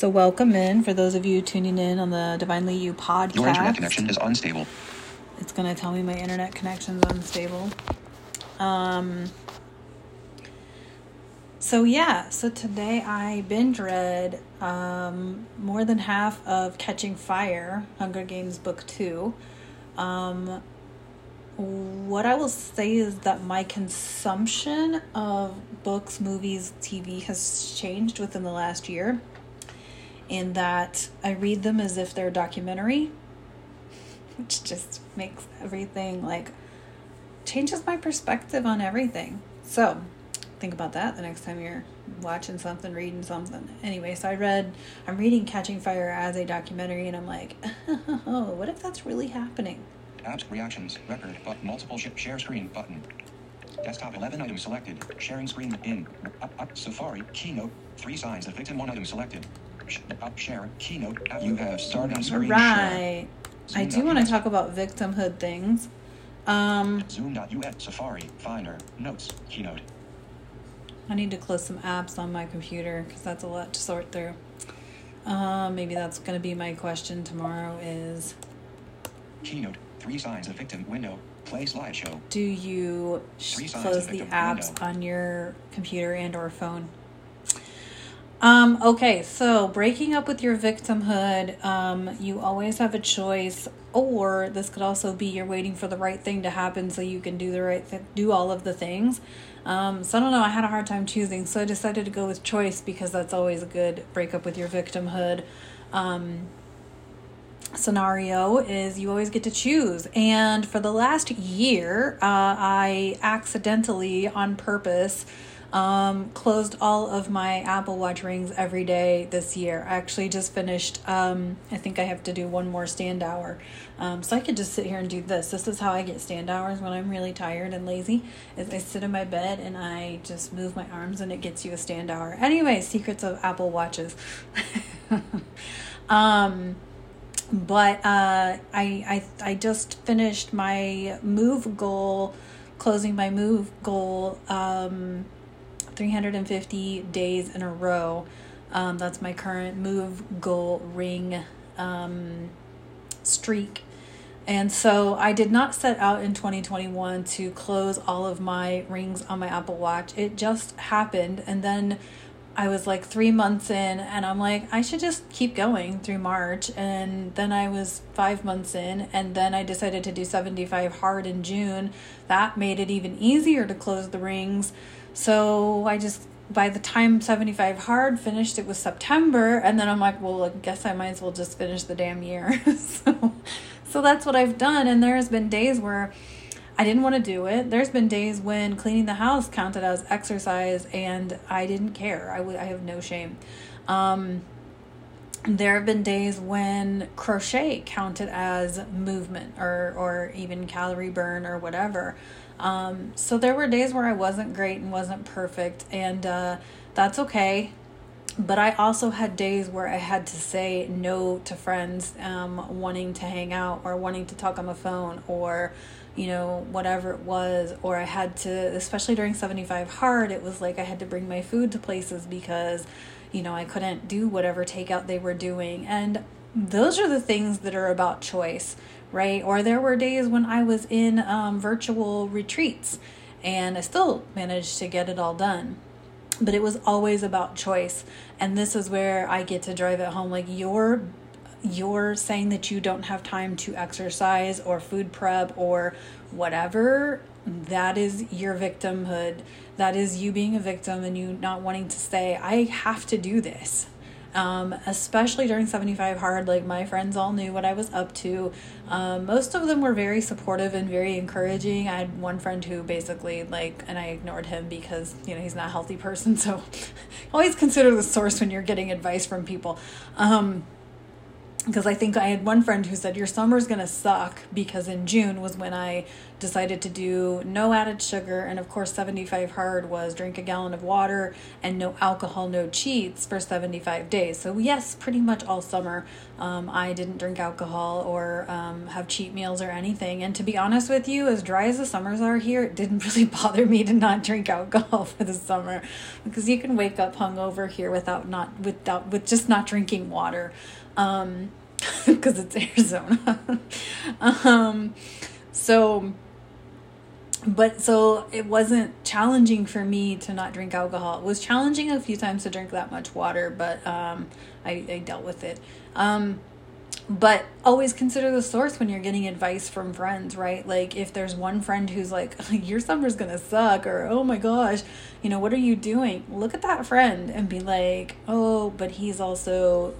So welcome in for those of you tuning in on the Divinely You podcast. Your internet connection is unstable. It's going to tell me my internet connection's unstable. So today I binge read more than half of Catching Fire, Hunger Games Book 2. What I will say is that my consumption of books, movies, TV has changed within the last year, in that I read them as if they're a documentary, which just makes everything changes my perspective on everything. So think about that the next time you're watching something, reading something. Anyway, so I'm reading Catching Fire as a documentary, and I'm like, oh, what if that's really happening? Apps, reactions, record, but multiple share screen button. Desktop 11 items selected. Sharing screen in. Up Safari keynote. 3 signs of victim 1 item selected. Up share keynote. You have started on screen. Right. I do want to talk about victimhood things. Zoom.us Safari Finder Notes Keynote. I need to close some apps on my computer because that's a lot to sort through. Maybe that's going to be my question tomorrow. Is Keynote. 3 signs of victim window. Play slideshow. Do you close the apps window on your computer and or phone? Okay, so breaking up with your victimhood, you always have a choice, or this could also be you're waiting for the right thing to happen so you can do the right thing, do all of the things. So I don't know, I had a hard time choosing, so I decided to go with choice because that's always a good breakup with your victimhood. Scenario is you always get to choose, and for the last year I accidentally on purpose closed all of my Apple Watch rings every day this year. I actually just finished I think I have to do one more stand hour, so I could just sit here and do this. This is how I get stand hours when I'm really tired and lazy, is I sit in my bed and I just move my arms and it gets you a stand hour. Anyway, secrets of Apple Watches. But I just finished my move goal, closing my move goal 350 days in a row. That's my current move goal ring streak. And so I did not set out in 2021 to close all of my rings on my Apple Watch. It just happened. And then I was 3 months in and I'm I should just keep going through March. And then I was 5 months in, and then I decided to do 75 Hard in June. That made it even easier to close the rings. So I just, by the time 75 Hard finished, it was September. And then I'm well, I guess I might as well just finish the damn year. So that's what I've done. And there has been days where I didn't want to do it. There's been days when cleaning the house counted as exercise and I didn't care. I have no shame. There have been days when crochet counted as movement or even calorie burn or whatever. So there were days where I wasn't great and wasn't perfect, and that's okay. But I also had days where I had to say no to friends wanting to hang out or wanting to talk on the phone or whatever it was, or I had to, especially during 75 Hard, it was I had to bring my food to places because, I couldn't do whatever takeout they were doing. And those are the things that are about choice, right? Or there were days when I was in virtual retreats and I still managed to get it all done. But it was always about choice. And this is where I get to drive it home. You're saying that you don't have time to exercise or food prep or whatever, that is your victimhood. That is you being a victim and you not wanting to say, I have to do this. Especially during 75 Hard, my friends all knew what I was up to. Most of them were very supportive and very encouraging. I had one friend who basically and I ignored him because, he's not a healthy person. So always consider the source when you're getting advice from people. Because I think I had one friend who said, your summer's going to suck, because in June was when I decided to do no added sugar. And of course, 75 Hard was drink a gallon of water and no alcohol, no cheats for 75 days. So yes, pretty much all summer, I didn't drink alcohol or have cheat meals or anything. And to be honest with you, as dry as the summers are here, it didn't really bother me to not drink alcohol for the summer, because you can wake up hungover here with just not drinking water. Because it's Arizona. So it wasn't challenging for me to not drink alcohol. It was challenging a few times to drink that much water, but I dealt with it. But always consider the source when you're getting advice from friends, right? Like if there's one friend who's like, your summer's going to suck, or, oh my gosh, what are you doing? Look at that friend and be like, oh, but he's also,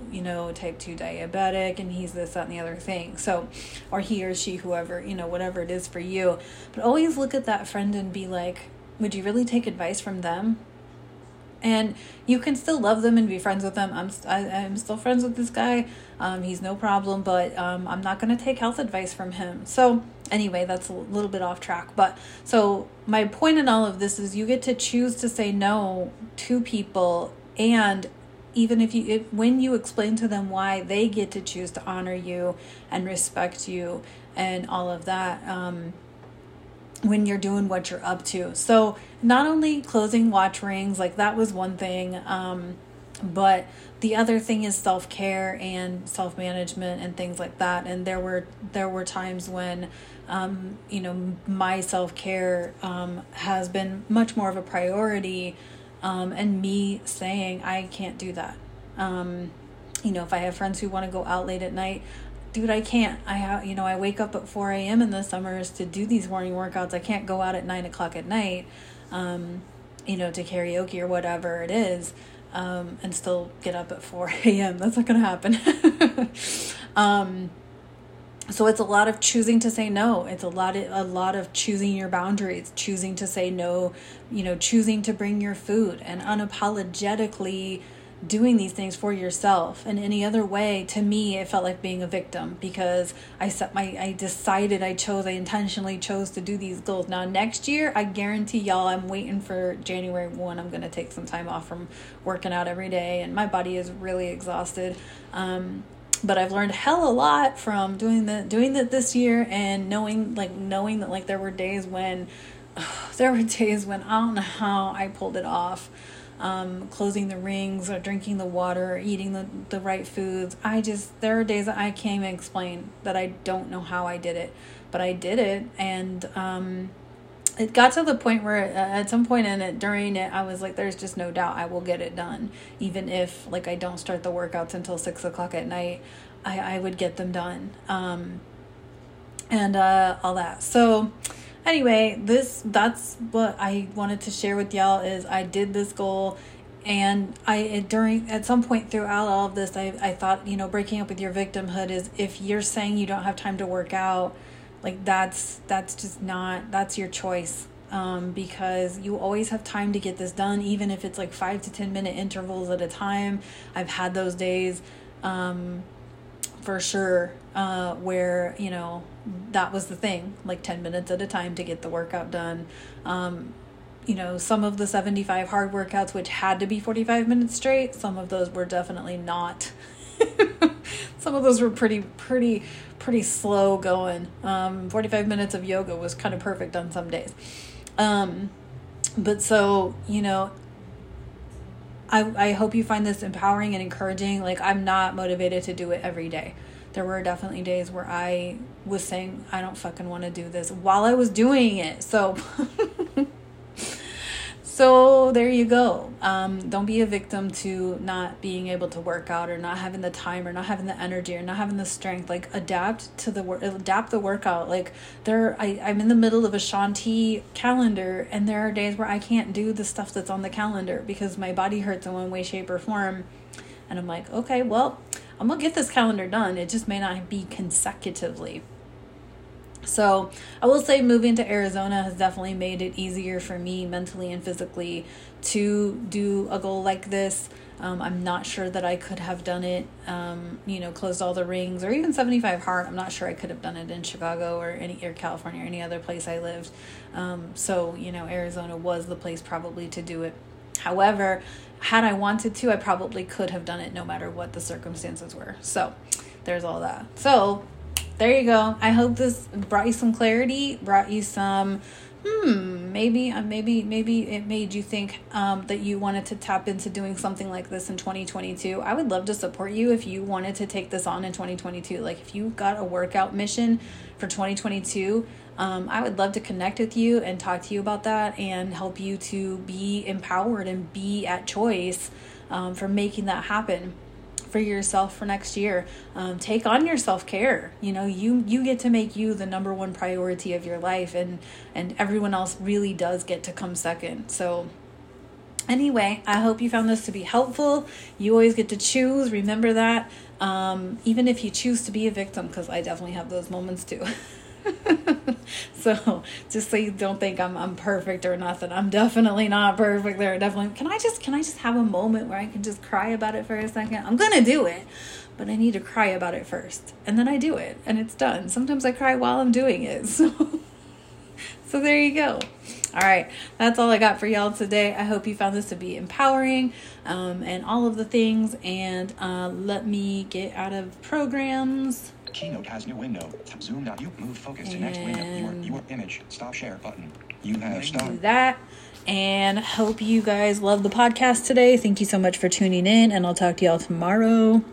type 2 diabetic, and he's this, that, and the other thing. So, or he or she, whoever, whatever it is for you. But always look at that friend and be like, would you really take advice from them? And you can still love them and be friends with them. I'm still friends with this guy. He's no problem, but I'm not going to take health advice from him. So anyway, that's a little bit off track. But so my point in all of this is you get to choose to say no to people. And even when you explain to them why, they get to choose to honor you and respect you and all of that. When you're doing what you're up to. So not only closing watch rings, like that was one thing, but the other thing is self-care and self-management and things like that. And there were times when, my self-care has been much more of a priority, and me saying I can't do that. If I have friends who want to go out late at night, dude, I can't. I wake up at 4 a.m. in the summers to do these morning workouts. I can't go out at 9 o'clock at night, to karaoke or whatever it is, and still get up at 4 a.m. That's not going to happen. So it's a lot of choosing to say no. It's a lot of choosing your boundaries, choosing to say no, choosing to bring your food and unapologetically doing these things for yourself. In any other way, to me, it felt like being a victim, because I intentionally chose to do these goals. Now next year, I guarantee y'all, I'm waiting for January 1. I'm going to take some time off from working out every day, and my body is really exhausted. But I've learned hell a lot from doing that this year, and knowing that there were days when I don't know how I pulled it off. Closing the rings or drinking the water or eating the right foods. There are days that I can't even explain, that I don't know how I did it, but I did it. And it got to the point where at some point during it, I was like, there's just no doubt I will get it done. Even if I don't start the workouts until 6 o'clock at night, I would get them done. And all that. So anyway, that's what I wanted to share with y'all is I did this goal, and at some point throughout all of this, I thought, breaking up with your victimhood is if you're saying you don't have time to work out, that's your choice. Because you always have time to get this done, even if it's 5 to 10 minute intervals at a time. I've had those days, for sure, where, that was the thing, 10 minutes at a time to get the workout done. Some of the 75 hard workouts, which had to be 45 minutes straight, some of those were definitely not. Some of those were pretty slow going. 45 minutes of yoga was kind of perfect on some days. But so, I hope you find this empowering and encouraging. I'm not motivated to do it every day. There were definitely days where I was saying, I don't fucking want to do this while I was doing it. So, so there you go. Don't be a victim to not being able to work out, or not having the time, or not having the energy, or not having the strength. Adapt the workout. I'm in the middle of a Shanti calendar, and there are days where I can't do the stuff that's on the calendar because my body hurts in one way, shape, or form. And I'm like, okay, well, I'm going to get this calendar done. It just may not be consecutively. So I will say moving to Arizona has definitely made it easier for me mentally and physically to do a goal like this. I'm not sure that I could have done it, closed all the rings or even 75 hard. I'm not sure I could have done it in Chicago or California or any other place I lived. So Arizona was the place probably to do it. However, had I wanted to, I probably could have done it no matter what the circumstances were. So there's all that. So there you go. I hope this brought you some clarity, brought you some maybe it made you think that you wanted to tap into doing something like this in 2022. I would love to support you if you wanted to take this on in 2022. Like if you've got a workout mission for 2022, I would love to connect with you and talk to you about that and help you to be empowered and be at choice for making that happen for yourself for next year. Take on your self-care. You get to make you the number one priority of your life, and everyone else really does get to come second. So anyway, I hope you found this to be helpful. You always get to choose. Remember that, even if you choose to be a victim, because I definitely have those moments too. So just so you don't think I'm perfect or nothing. I'm definitely not perfect. There are definitely, can I just have a moment where I can just cry about it for a second? I'm going to do it, but I need to cry about it first. And then I do it and it's done. Sometimes I cry while I'm doing it. So there you go. All right. That's all I got for y'all today. I hope you found this to be empowering, and all of the things. And let me get out of programs. Keynote has new window. Zoom out. You move focus to next window. Your image. Stop share button. You have stopped. That. And hope you guys love the podcast today. Thank you so much for tuning in, and I'll talk to y'all tomorrow.